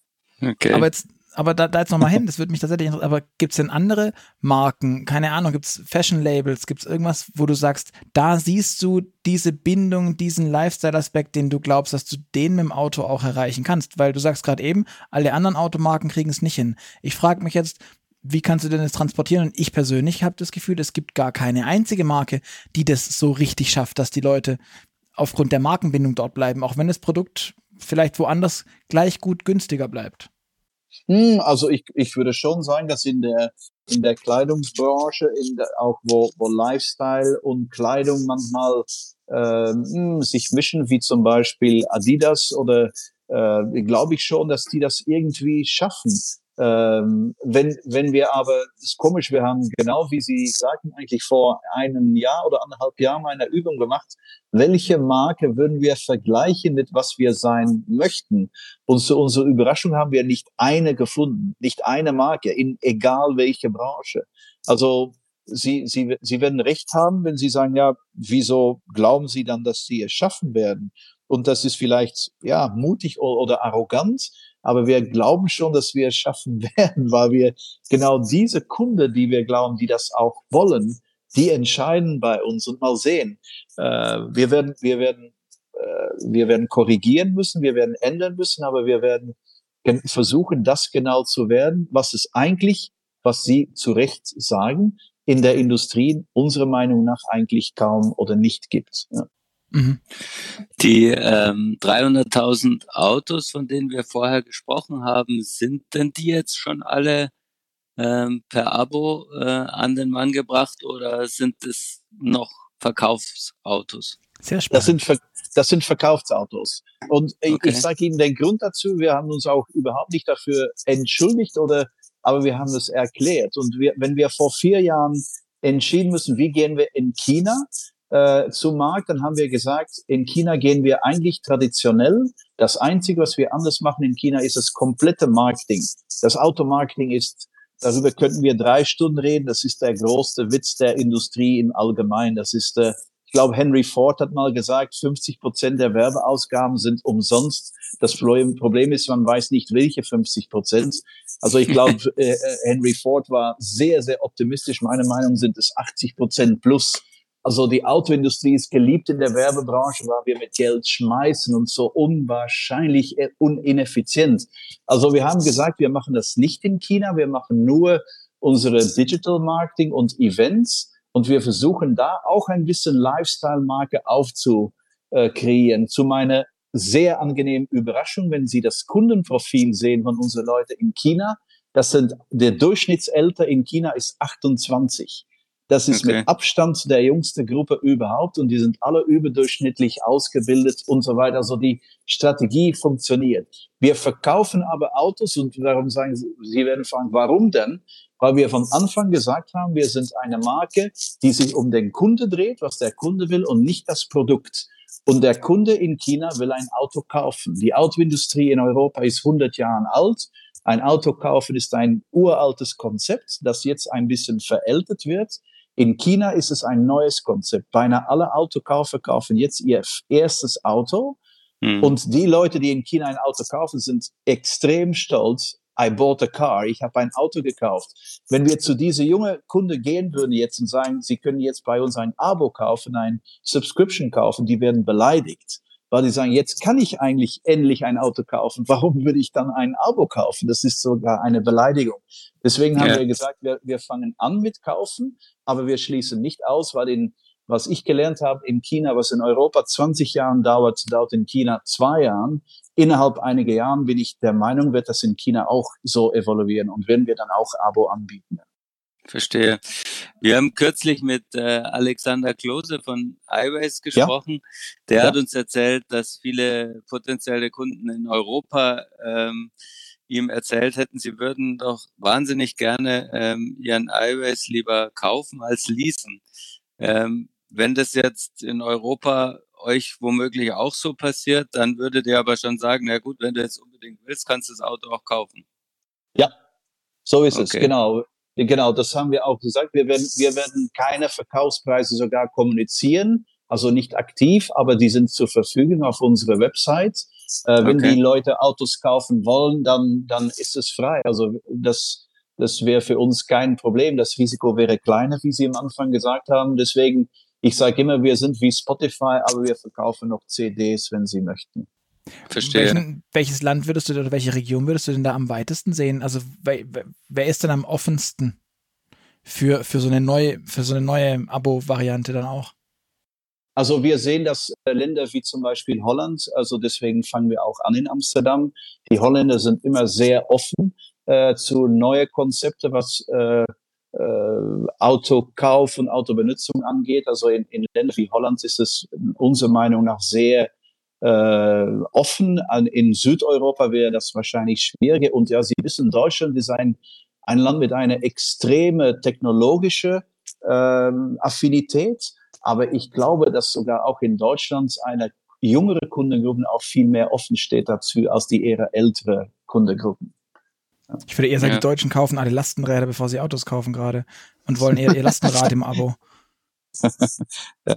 Okay. Aber jetzt, aber da, da jetzt nochmal hin, das würde mich tatsächlich interessieren. Aber gibt es denn andere Marken? Keine Ahnung, gibt es Fashion-Labels? Gibt es irgendwas, wo du sagst, da siehst du diese Bindung, diesen Lifestyle-Aspekt, den du glaubst, dass du den mit dem Auto auch erreichen kannst? Weil du sagst gerade eben, alle anderen Automarken kriegen es nicht hin. Ich frage mich jetzt, wie kannst du denn das transportieren? Und ich persönlich habe das Gefühl, es gibt gar keine einzige Marke, die das so richtig schafft, dass die Leute aufgrund der Markenbindung dort bleiben, auch wenn das Produkt vielleicht woanders gleich gut günstiger bleibt. Also ich, ich würde schon sagen, dass in der, in der Kleidungsbranche, in der, auch wo, wo Lifestyle und Kleidung manchmal äh, sich mischen, wie zum Beispiel Adidas oder äh, glaube ich schon, dass die das irgendwie schaffen. Ähm, wenn, wenn wir aber, das ist komisch, wir haben genau, wie Sie sagten, eigentlich vor einem Jahr oder anderthalb Jahren eine Übung gemacht, welche Marke würden wir vergleichen mit was wir sein möchten? Und zu unserer Überraschung haben wir nicht eine gefunden, nicht eine Marke, in egal welche Branche. Also, Sie, Sie, Sie werden recht haben, wenn Sie sagen, ja, wieso glauben Sie dann, dass Sie es schaffen werden? Und das ist vielleicht, ja, mutig oder arrogant, aber wir glauben schon, dass wir es schaffen werden, weil wir genau diese Kunde, die wir glauben, die das auch wollen, die entscheiden bei uns und mal sehen. Äh, wir werden, wir werden, äh, wir werden korrigieren müssen, wir werden ändern müssen, aber wir werden gen- versuchen, das genau zu werden, was es eigentlich, was Sie zu Recht sagen, in der Industrie unserer Meinung nach eigentlich kaum oder nicht gibt. Ja. Die ähm, dreihunderttausend Autos, von denen wir vorher gesprochen haben, sind denn die jetzt schon alle ähm, per Abo äh, an den Mann gebracht oder sind es noch Verkaufsautos? Sehr spannend. Das sind, Ver- das sind Verkaufsautos. Und ich, okay. ich sage Ihnen den Grund dazu, wir haben uns auch überhaupt nicht dafür entschuldigt, oder, aber wir haben es erklärt. Und wir, wenn wir vor vier Jahren entschieden müssen, wie gehen wir in China Äh, zum Markt, dann haben wir gesagt, in China gehen wir eigentlich traditionell. Das Einzige, was wir anders machen in China, ist das komplette Marketing. Das Automarketing ist, darüber könnten wir drei Stunden reden, das ist der größte Witz der Industrie im Allgemeinen. Das ist, äh, ich glaube, Henry Ford hat mal gesagt, fünfzig Prozent der Werbeausgaben sind umsonst. Das Problem ist, man weiß nicht, welche fünfzig Prozent. Also ich glaube, äh, Henry Ford war sehr, sehr optimistisch. Meiner Meinung nach sind es achtzig Prozent plus. Also die Autoindustrie ist geliebt in der Werbebranche, weil wir mit Geld schmeißen und so unwahrscheinlich ineffizient. Also wir haben gesagt, wir machen das nicht in China, wir machen nur unsere Digital Marketing und Events und wir versuchen da auch ein bisschen Lifestyle-Marke aufzukreieren. Zu meiner sehr angenehmen Überraschung, wenn Sie das Kundenprofil sehen von unseren Leuten in China, das sind, der Durchschnittsalter in China ist achtundzwanzig. Das ist okay. Mit Abstand der jüngste Gruppe überhaupt und die sind alle überdurchschnittlich ausgebildet und so weiter. Also die Strategie funktioniert. Wir verkaufen aber Autos und darum sagen Sie, Sie werden fragen, warum denn? Weil wir von Anfang gesagt haben, wir sind eine Marke, die sich um den Kunde dreht, was der Kunde will und nicht das Produkt. Und der Kunde in China will ein Auto kaufen. Die Autoindustrie in Europa ist hundert Jahre alt. Ein Auto kaufen ist ein uraltes Konzept, das jetzt ein bisschen veraltet wird. In China ist es ein neues Konzept. Beinahe alle Autokaufer kaufen jetzt ihr erstes Auto. Hm. Und die Leute, die in China ein Auto kaufen, sind extrem stolz. I bought a car. Ich habe ein Auto gekauft. Wenn wir zu dieser jungen Kunde gehen würden jetzt und sagen, sie können jetzt bei uns ein Abo kaufen, ein Subscription kaufen, die werden beleidigt. Weil die sagen, jetzt kann ich eigentlich endlich ein Auto kaufen. Warum würde ich dann ein Abo kaufen? Das ist sogar eine Beleidigung. Deswegen haben ja. wir gesagt, wir, wir fangen an mit Kaufen, aber wir schließen nicht aus, weil in, was ich gelernt habe in China, was in Europa zwanzig Jahren dauert, dauert in China zwei Jahren. Innerhalb einiger Jahren bin ich der Meinung, wird das in China auch so evaluieren und werden wir dann auch Abo anbieten. verstehe. Wir haben kürzlich mit äh, Alexander Klose von iWaze gesprochen. Ja. Der ja. hat uns erzählt, dass viele potenzielle Kunden in Europa ähm, ihm erzählt hätten, sie würden doch wahnsinnig gerne ähm, ihren iWaze lieber kaufen als leasen. Ähm, wenn das jetzt in Europa euch womöglich auch so passiert, dann würdet ihr aber schon sagen, na gut, wenn du jetzt unbedingt willst, kannst du das Auto auch kaufen. Ja, so ist okay. es, genau. Genau, das haben wir auch gesagt. Wir werden, wir werden keine Verkaufspreise sogar kommunizieren, also nicht aktiv, aber die sind zur Verfügung auf unserer Website. Äh, wenn okay. die Leute Autos kaufen wollen, dann, dann ist es frei. Also das, das wäre für uns kein Problem. Das Risiko wäre kleiner, wie Sie am Anfang gesagt haben. Deswegen, ich sage immer, wir sind wie Spotify, aber wir verkaufen noch C Ds, wenn Sie möchten. Verstehe. Welchen, welches Land würdest du oder welche Region würdest du denn da am weitesten sehen? Also wer, wer ist denn am offensten für, für so eine neue, für so eine neue Abo-Variante dann auch? Also wir sehen, dass Länder wie zum Beispiel Holland, also deswegen fangen wir auch an in Amsterdam. Die Holländer sind immer sehr offen äh, zu neue Konzepte, was äh, äh, Autokauf und Autobenutzung angeht. Also in, in Ländern wie Holland ist es unserer Meinung nach sehr Äh, offen. In Südeuropa wäre das wahrscheinlich schwieriger. Und ja, Sie wissen, Deutschland ist ein, ein Land mit einer extreme technologische ähm, Affinität. Aber ich glaube, dass sogar auch in Deutschland eine jüngere Kundengruppe auch viel mehr offen steht dazu als die eher ältere Kundengruppen. Ja. Ich würde eher sagen, ja. die Deutschen kaufen alle Lastenräder, bevor sie Autos kaufen gerade und wollen eher ihr Lastenrad im Abo. ja.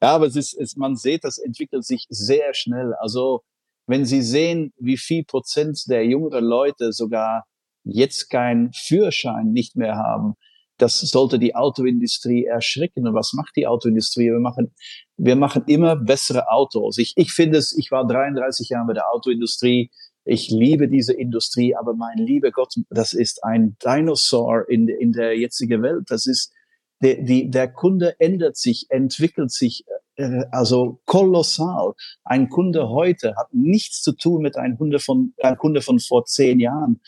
ja, aber es ist, es, man sieht, das entwickelt sich sehr schnell. Also wenn Sie sehen, wie viel Prozent der jüngeren Leute sogar jetzt keinen Führerschein nicht mehr haben, das sollte die Autoindustrie erschrecken. Und was macht die Autoindustrie? Wir machen, wir machen immer bessere Autos. Ich, ich finde es, ich war dreiunddreißig Jahre bei der Autoindustrie. Ich liebe diese Industrie, aber mein lieber Gott, das ist ein Dinosaur in, in der jetzigen Welt. Das ist Der, die, der Kunde ändert sich, entwickelt sich, äh, also kolossal. Ein Kunde heute hat nichts zu tun mit einem Kunde von, einem Kunde von vor zehn Jahren.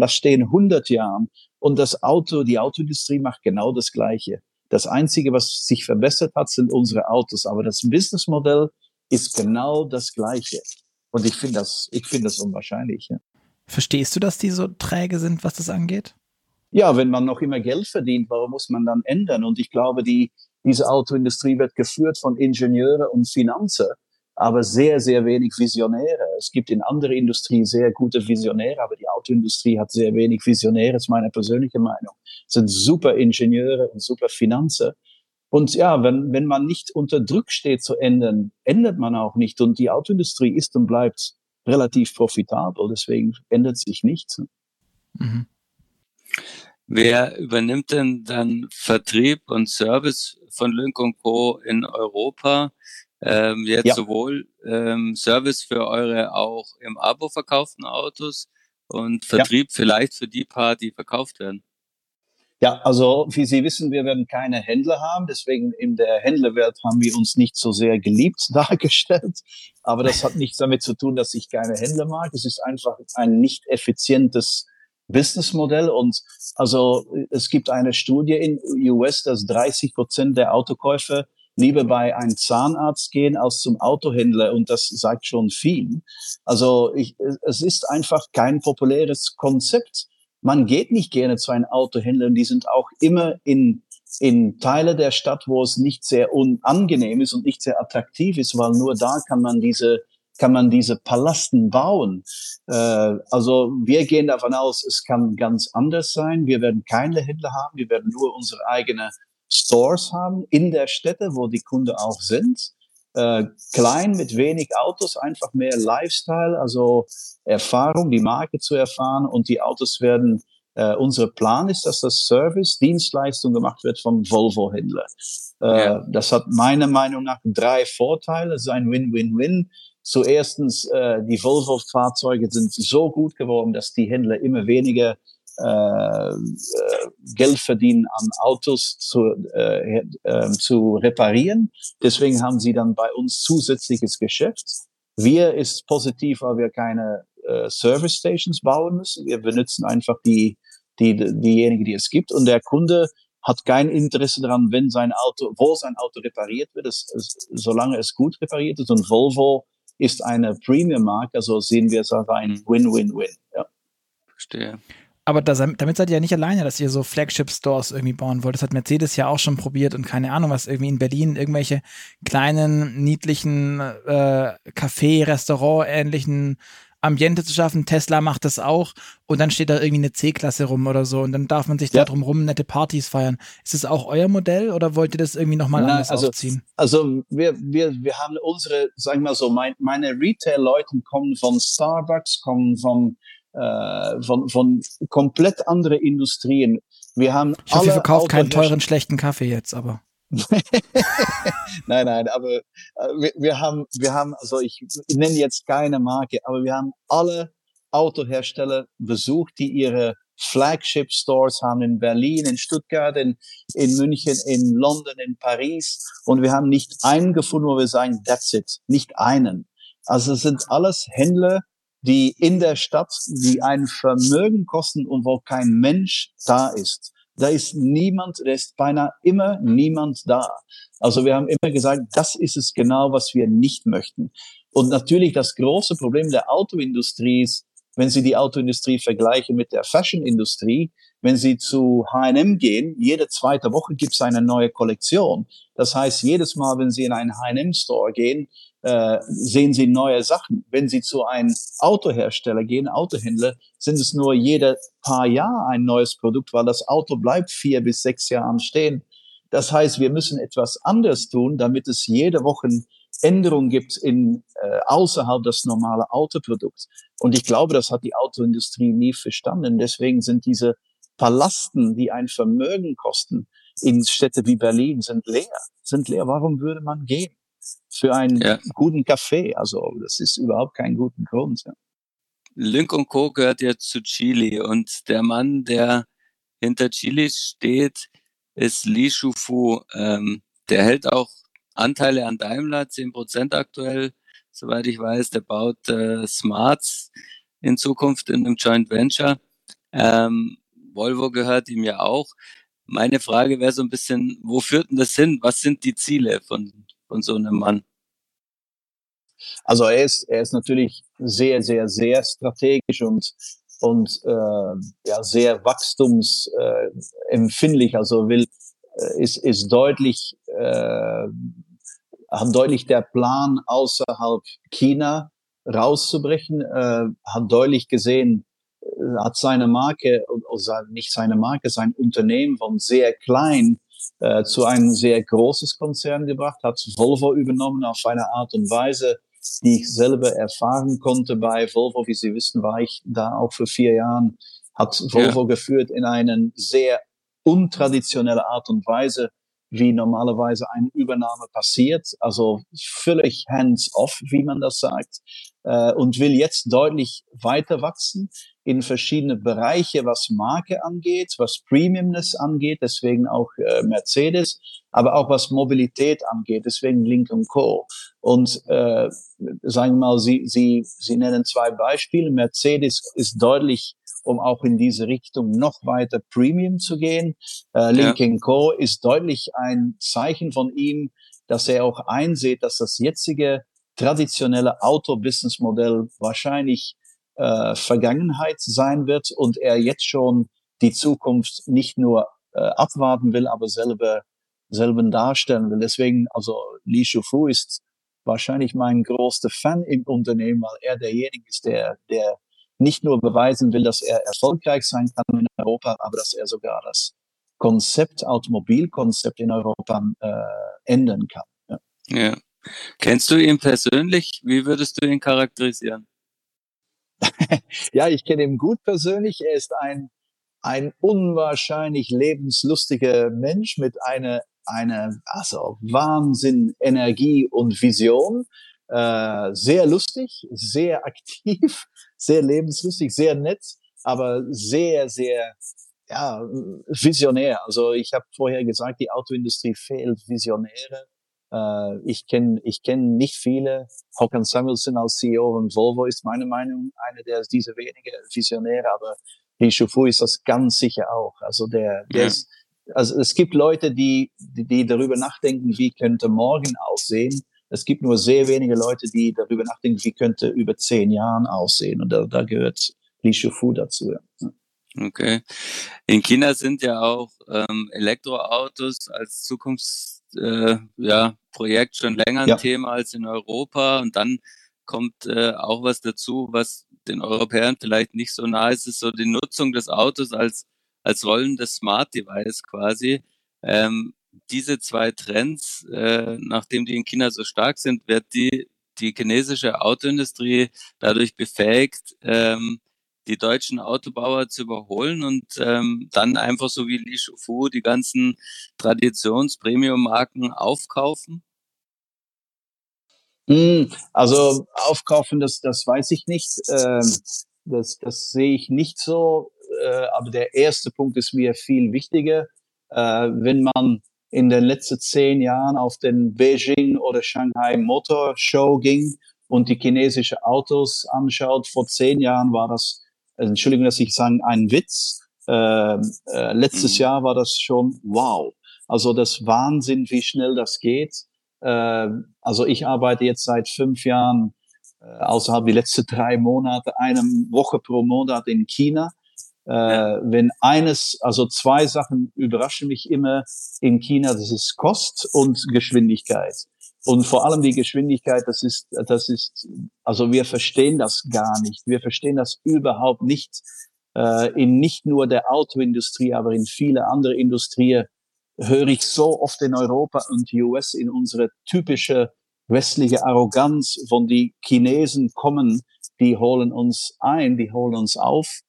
Lass stehen hundert Jahren. Und das Auto, die Autoindustrie macht genau das Gleiche. Das Einzige, was sich verbessert hat, sind unsere Autos. Aber das Businessmodell ist genau das Gleiche. Und ich finde das, ich finde das unwahrscheinlich. Ja. Verstehst du, dass die so träge sind, was das angeht? Ja, wenn man noch immer Geld verdient, warum muss man dann ändern? Und ich glaube, die, diese Autoindustrie wird geführt von Ingenieuren und Finanzer, aber sehr, sehr wenig Visionäre. Es gibt in anderen Industrien sehr gute Visionäre, aber die Autoindustrie hat sehr wenig Visionäre, ist meine persönliche Meinung. Es sind super Ingenieure und super Finanzer. Und ja, wenn, wenn man nicht unter Druck steht zu ändern, ändert man auch nicht. Und die Autoindustrie ist und bleibt relativ profitabel, deswegen ändert sich nichts. Mhm. Wer übernimmt denn dann Vertrieb und Service von Lynk und Co. in Europa? Ähm, jetzt ja. sowohl ähm, Service für eure auch im Abo verkauften Autos und Vertrieb ja. vielleicht für die paar, die verkauft werden. Ja, also wie Sie wissen, wir werden keine Händler haben. Deswegen in der Händlerwelt haben wir uns nicht so sehr geliebt dargestellt. Aber das hat nichts damit zu tun, dass ich keine Händler mag. Es ist einfach ein nicht effizientes Businessmodell. Und also es gibt eine Studie in U S, dass dreißig Prozent der Autokäufer lieber bei einem Zahnarzt gehen als zum Autohändler. Und das sagt schon viel. Also ich, es ist einfach kein populäres Konzept. Man geht nicht gerne zu einem Autohändler. Und die sind auch immer in, in Teile der Stadt, wo es nicht sehr unangenehm ist und nicht sehr attraktiv ist, weil nur da kann man diese kann man diese Palasten bauen. Äh, also wir gehen davon aus, es kann ganz anders sein. Wir werden keine Händler haben, wir werden nur unsere eigenen Stores haben in der Städte, wo die Kunden auch sind. Äh, klein, mit wenig Autos, einfach mehr Lifestyle, also Erfahrung, die Marke zu erfahren. Und die Autos werden, äh, unser Plan ist, dass das Service, Dienstleistung gemacht wird vom Volvo-Händler. Äh, ja. Das hat meiner Meinung nach drei Vorteile. Es ist ein Win-Win-Win. Zuerstens, äh, die Volvo-Fahrzeuge sind so gut geworden, dass die Händler immer weniger äh, Geld verdienen an Autos zu, äh, äh, zu reparieren. Deswegen haben sie dann bei uns zusätzliches Geschäft. Wir ist positiv, weil wir keine äh, Service Stations bauen müssen. Wir benutzen einfach die die, diejenige, die es gibt. Und der Kunde hat kein Interesse daran, wenn sein Auto, wo sein Auto repariert wird, es, es, solange es gut repariert ist. Und Volvo ist eine Premium-Marke, also sehen wir es als ein Win-Win-Win. Ja. Verstehe. Aber das, damit seid ihr ja nicht alleine, dass ihr so Flagship-Stores irgendwie bauen wollt. Das hat Mercedes ja auch schon probiert und keine Ahnung was, irgendwie in Berlin irgendwelche kleinen, niedlichen äh, Café-, Restaurant-ähnlichen Ambiente zu schaffen. Tesla macht das auch und dann steht da irgendwie eine C-Klasse rum oder so und dann darf man sich ja. da drum rum nette Partys feiern. Ist das auch euer Modell oder wollt ihr das irgendwie nochmal anders also, aufziehen? Also wir, wir, wir haben unsere, sagen wir mal so, mein, meine Retail-Leute kommen von Starbucks, kommen von Äh, von, von komplett andere Industrien. Wir haben ich hoffe, ihr verkauft keinen teuren, schlechten Kaffee jetzt, aber. nein, nein, aber äh, wir, wir haben, wir haben, also ich, ich nenne jetzt keine Marke, aber wir haben alle Autohersteller besucht, die ihre Flagship-Stores haben in Berlin, in Stuttgart, in, in München, in London, in Paris. Und wir haben nicht einen gefunden, wo wir sagen, that's it. Nicht einen. Also es sind alles Händler, die in der Stadt, die ein Vermögen kosten und wo kein Mensch da ist. Da ist niemand, da ist beinahe immer niemand da. Also wir haben immer gesagt, das ist es genau, was wir nicht möchten. Und natürlich das große Problem der Autoindustrie ist, wenn Sie die Autoindustrie vergleichen mit der Fashionindustrie, wenn Sie zu H und M gehen, jede zweite Woche gibt es eine neue Kollektion. Das heißt, jedes Mal, wenn Sie in einen H und M-Store gehen, Äh, sehen Sie neue Sachen. Wenn Sie zu einem Autohersteller gehen, Autohändler, sind es nur jede paar Jahre ein neues Produkt, weil das Auto bleibt vier bis sechs Jahre stehen. Das heißt, wir müssen etwas anderes tun, damit es jede Woche Änderungen gibt in, äh, außerhalb das normale Autoprodukt. Und ich glaube, das hat die Autoindustrie nie verstanden. Deswegen sind diese Palasten, die ein Vermögen kosten, in Städte wie Berlin, sind leer. Sind leer. Warum würde man gehen? Für einen ja. guten Kaffee, also das ist überhaupt kein guter Grund. Ja. Lynk und Co. gehört ja zu Geely und der Mann, der hinter Geely steht, ist Li Shufu. Ähm, der hält auch Anteile an Daimler, zehn Prozent aktuell, soweit ich weiß. Der baut äh, Smarts in Zukunft in einem Joint Venture. Ähm, Volvo gehört ihm ja auch. Meine Frage wäre so ein bisschen, wo führt denn das hin? Was sind die Ziele von und so einem Mann? Also er ist, er ist natürlich sehr, sehr, sehr strategisch und, und äh, ja, sehr wachstumsempfindlich. Also will, ist, ist deutlich, äh, hat deutlich der Plan, außerhalb China rauszubrechen, äh, hat deutlich gesehen, hat seine Marke, also nicht seine Marke, sein Unternehmen von sehr klein Äh, zu einem sehr großes Konzern gebracht, hat Volvo übernommen auf eine Art und Weise, die ich selber erfahren konnte bei Volvo. Wie Sie wissen, war ich da auch für vier Jahren, hat Volvo ja. geführt in eine sehr untraditionelle Art und Weise, wie normalerweise eine Übernahme passiert, also völlig hands-off, wie man das sagt, äh, und will jetzt deutlich weiter wachsen in verschiedene Bereiche, was Marke angeht, was Premiumness angeht, deswegen auch äh, Mercedes, aber auch was Mobilität angeht, deswegen Lynk und Co. Und äh, sagen wir mal, Sie, Sie, Sie nennen zwei Beispiele. Mercedes ist deutlich, um auch in diese Richtung noch weiter Premium zu gehen. Äh, Lynk ja. Co. ist deutlich ein Zeichen von ihm, dass er auch einsieht, dass das jetzige traditionelle Auto-Business-Modell wahrscheinlich Äh, Vergangenheit sein wird und er jetzt schon die Zukunft nicht nur äh, abwarten will, aber selber, selber darstellen will. Deswegen, also Li Shufu ist wahrscheinlich mein größter Fan im Unternehmen, weil er derjenige ist, der, der nicht nur beweisen will, dass er erfolgreich sein kann in Europa, aber dass er sogar das Konzept, Automobilkonzept in Europa äh, ändern kann. Ja. Ja. Kennst du ihn persönlich? Wie würdest du ihn charakterisieren? Ja, ich kenne ihn gut persönlich. Er ist ein, ein unwahrscheinlich lebenslustiger Mensch mit einer, einer, also Wahnsinn, Energie und Vision. Äh, sehr lustig, sehr aktiv, sehr lebenslustig, sehr nett, aber sehr, sehr, ja, visionär. Also ich habe vorher gesagt, die Autoindustrie fehlt Visionäre. Ich kenne ich kenn nicht viele. Hakan Samuelsson als C E O von Volvo ist meine Meinung einer der dieser wenigen Visionäre, aber Li Shufu ist das ganz sicher auch. Also der, der ja. ist, also es gibt Leute, die, die, die darüber nachdenken, wie könnte morgen aussehen. Es gibt nur sehr wenige Leute, die darüber nachdenken, wie könnte über zehn Jahren aussehen. Und da, da gehört Li Shufu dazu. Ja. Okay. In China sind ja auch ähm, Elektroautos als Zukunftsprojekt äh, ja, schon länger ein ja. Thema als in Europa. Und dann kommt äh, auch was dazu, was den Europäern vielleicht nicht so nahe ist, ist so die Nutzung des Autos als als rollendes Smart Device quasi. Ähm, diese zwei Trends, äh, nachdem die in China so stark sind, wird die die chinesische Autoindustrie dadurch befähigt, ähm, die deutschen Autobauer zu überholen und ähm, dann einfach so wie Li Shufu die ganzen Traditions-Premium-Marken aufkaufen? Also aufkaufen, das, das weiß ich nicht. Ähm, das, das sehe ich nicht so. Äh, aber der erste Punkt ist mir viel wichtiger. Äh, wenn man in den letzten zehn Jahren auf den Beijing oder Shanghai Motor Show ging und die chinesischen Autos anschaut, vor zehn Jahren war das, Entschuldigung, dass ich sage, ein Witz. Äh, äh, letztes mhm. Jahr war das schon wow. Also das Wahnsinn, wie schnell das geht. Äh, also ich arbeite jetzt seit fünf Jahren, äh, außerhalb die letzten drei Monate, eine Woche pro Monat in China. Äh, ja. Wenn eines, also zwei Sachen überraschen mich immer in China, das ist Kost und Geschwindigkeit. Und vor allem die Geschwindigkeit, das ist, das ist, also wir verstehen das gar nicht. Wir verstehen das überhaupt nicht, äh, in nicht nur der Autoindustrie, aber in viele andere Industrien höre ich so oft in Europa und U S in unsere typische westliche Arroganz, von die Chinesen kommen, die holen uns ein, die holen uns auf.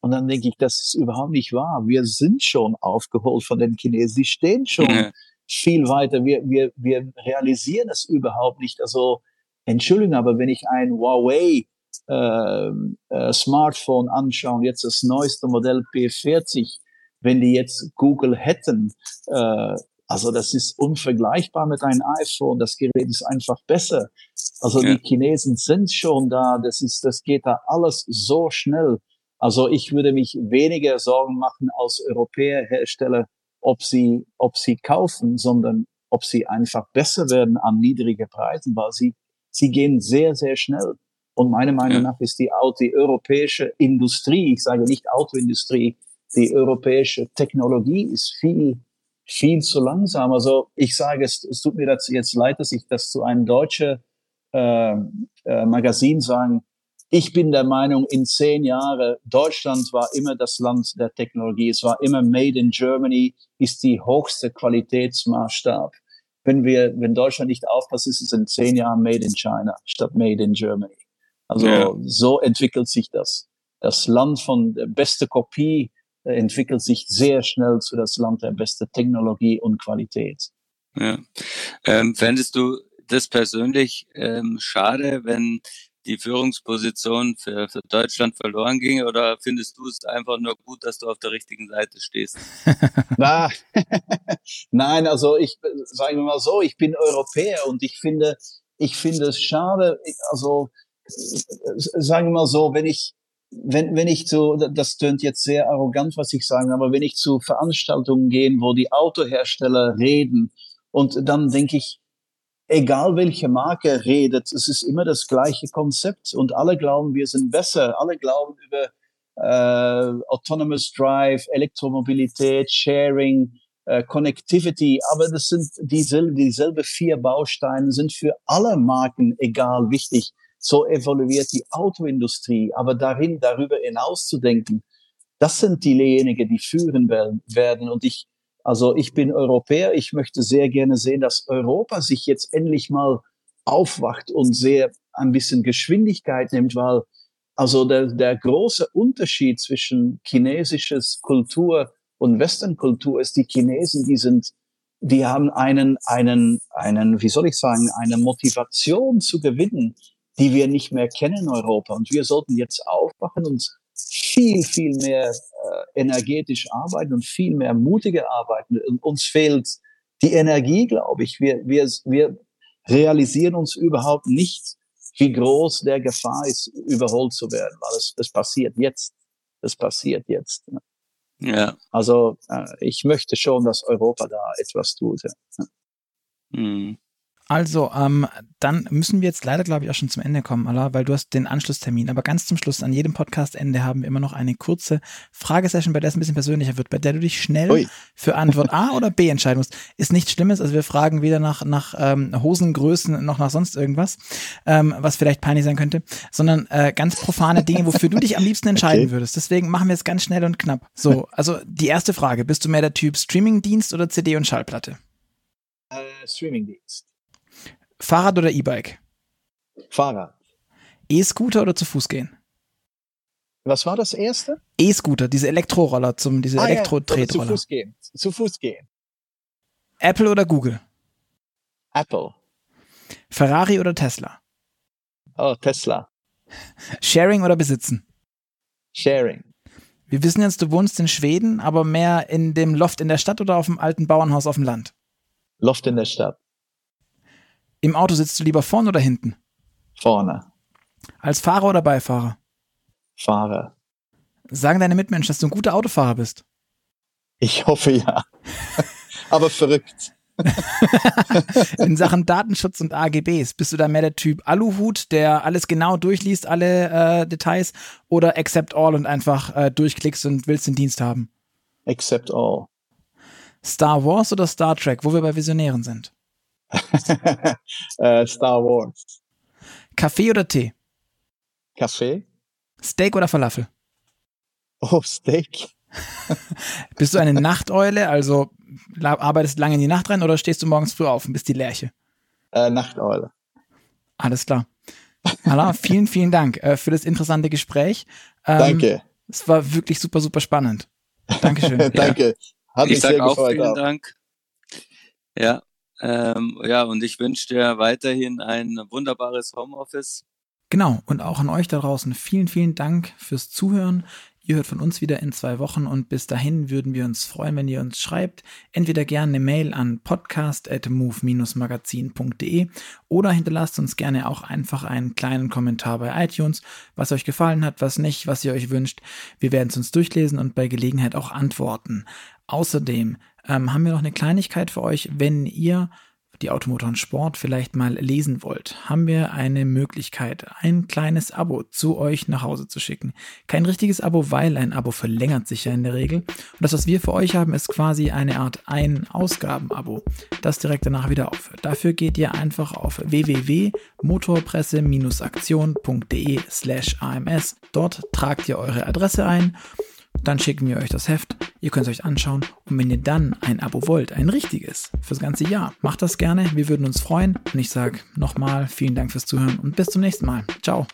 Und dann denke ich, das ist überhaupt nicht wahr. Wir sind schon aufgeholt von den Chinesen. Sie stehen schon ja. viel weiter. Wir, wir, wir realisieren es überhaupt nicht. Also, Entschuldigung, aber wenn ich ein Huawei äh, äh, Smartphone anschaue, jetzt das neueste Modell P vierzig, wenn die jetzt Google hätten, äh, also das ist unvergleichbar mit einem iPhone. Das Gerät ist einfach besser. Also ja. die Chinesen sind schon da. Das ist, das geht da alles so schnell. Also ich würde mich weniger Sorgen machen als Europäer Hersteller, ob sie, ob sie kaufen, sondern ob sie einfach besser werden an niedrige Preisen, weil sie, sie gehen sehr, sehr schnell. Und meiner Meinung nach ist die, die europäische Industrie, ich sage nicht Autoindustrie, die europäische Technologie ist viel, viel zu langsam. Also ich sage, es, es tut mir das jetzt leid, dass ich das zu einem deutschen äh, äh, Magazin sagen. Ich bin der Meinung, in zehn Jahren, Deutschland war immer das Land der Technologie. Es war immer Made in Germany, ist die höchste Qualitätsmaßstab. Wenn wir, wenn Deutschland nicht aufpasst, ist es in zehn Jahren Made in China statt Made in Germany. Also, ja. so entwickelt sich das. Das Land von der beste Kopie entwickelt sich sehr schnell zu das Land der beste Technologie und Qualität. Ja. Ähm, fändest du das persönlich ähm, schade, wenn die Führungsposition für, für Deutschland verloren ging, oder findest du es einfach nur gut, dass du auf der richtigen Seite stehst? Na, nein, also ich, sagen wir mal so, ich bin Europäer und ich finde, ich finde es schade, also, sagen wir mal so, wenn ich, wenn, wenn ich zu, das tönt jetzt sehr arrogant, was ich sage, aber wenn ich zu Veranstaltungen gehe, wo die Autohersteller reden und dann denke ich, egal welche Marke redet, es ist immer das gleiche Konzept und alle glauben, wir sind besser. Alle glauben über äh, Autonomous Drive, Elektromobilität, Sharing, äh, Connectivity, aber das sind dieselbe, dieselbe vier Bausteine, sind für alle Marken egal wichtig. So evoluiert die Autoindustrie, aber darin, darüber hinaus zu denken, das sind diejenigen, die führen werden und ich Also ich bin Europäer, ich möchte sehr gerne sehen, dass Europa sich jetzt endlich mal aufwacht und sehr ein bisschen Geschwindigkeit nimmt, weil also der, der große Unterschied zwischen chinesischer Kultur und Westernkultur ist, die Chinesen, die sind, die haben einen, einen, einen, wie soll ich sagen, eine Motivation zu gewinnen, die wir nicht mehr kennen in Europa. Und wir sollten jetzt aufwachen und viel, viel mehr äh, energetisch arbeiten und viel mehr mutiger arbeiten. Und uns fehlt die Energie, glaube ich. Wir, wir, wir realisieren uns überhaupt nicht, wie groß der Gefahr ist, überholt zu werden, weil es, es passiert jetzt. das passiert jetzt. Ja. Also ich möchte schon, dass Europa da etwas tut. Ja. Mhm. Also, ähm, dann müssen wir jetzt leider, glaube ich, auch schon zum Ende kommen, Ala, weil du hast den Anschlusstermin. Aber ganz zum Schluss, an jedem Podcast-Ende haben wir immer noch eine kurze Fragesession, bei der es ein bisschen persönlicher wird, bei der du dich schnell Ui. für Antwort A oder B entscheiden musst. Ist nichts Schlimmes, also wir fragen weder nach, nach ähm, Hosengrößen noch nach sonst irgendwas, ähm, was vielleicht peinlich sein könnte, sondern äh, ganz profane Dinge, wofür du dich am liebsten entscheiden okay. würdest. Deswegen machen wir es ganz schnell und knapp. So, also die erste Frage, bist du mehr der Typ Streamingdienst oder C D und Schallplatte? Uh, Streamingdienst. Fahrrad oder E-Bike? Fahrrad. E-Scooter oder zu Fuß gehen? Was war das erste? E-Scooter, diese Elektroroller, zum, diese ah, Elektro-Tretroller. Ja, zu Fuß gehen. Zu Fuß gehen. Apple oder Google? Apple. Ferrari oder Tesla? Oh, Tesla. Sharing oder besitzen? Sharing. Wir wissen jetzt, du wohnst in Schweden, aber mehr in dem Loft in der Stadt oder auf dem alten Bauernhaus auf dem Land? Loft in der Stadt. Im Auto sitzt du lieber vorne oder hinten? Vorne. Als Fahrer oder Beifahrer? Fahrer. Sagen deine Mitmenschen, dass du ein guter Autofahrer bist? Ich hoffe ja. Aber verrückt. In Sachen Datenschutz und A G Bs, bist du da mehr der Typ Aluhut, der alles genau durchliest, alle äh, Details, oder Accept All und einfach äh, durchklickst und willst den Dienst haben? Accept All. Star Wars oder Star Trek, wo wir bei Visionären sind? uh, Star Wars. Kaffee oder Tee? Kaffee. Steak oder Falafel? Oh, Steak. Bist du eine Nachteule, also arbeitest lange in die Nacht rein, oder stehst du morgens früh auf und bist die Lerche? Uh, Nachteule. Alles klar. Ala, vielen, vielen Dank äh, für das interessante Gespräch. Ähm, Danke. Es war wirklich super, super spannend. Dankeschön. Danke. Ja. Hat mich sehr gefreut. Vielen Dank. Ja. Ähm, ja, und ich wünsche dir weiterhin ein wunderbares Homeoffice. Genau, und auch an euch da draußen vielen, vielen Dank fürs Zuhören. Ihr hört von uns wieder in zwei Wochen und bis dahin würden wir uns freuen, wenn ihr uns schreibt. Entweder gerne eine Mail an podcast at move dash magazin punkt de oder hinterlasst uns gerne auch einfach einen kleinen Kommentar bei iTunes, was euch gefallen hat, was nicht, was ihr euch wünscht. Wir werden es uns durchlesen und bei Gelegenheit auch antworten. Außerdem ähm, haben wir noch eine Kleinigkeit für euch, wenn ihr die Auto, Motor und Sport vielleicht mal lesen wollt, haben wir eine Möglichkeit, ein kleines Abo zu euch nach Hause zu schicken. Kein richtiges Abo, weil ein Abo verlängert sich ja in der Regel. Und das, was wir für euch haben, ist quasi eine Art Ein-Ausgaben-Abo, das direkt danach wieder aufhört. Dafür geht ihr einfach auf www punkt motorpresse aktion punkt de slash ams. Dort tragt ihr eure Adresse ein. Dann schicken wir euch das Heft, ihr könnt es euch anschauen und wenn ihr dann ein Abo wollt, ein richtiges, fürs ganze Jahr, macht das gerne, wir würden uns freuen und ich sage nochmal vielen Dank fürs Zuhören und bis zum nächsten Mal. Ciao.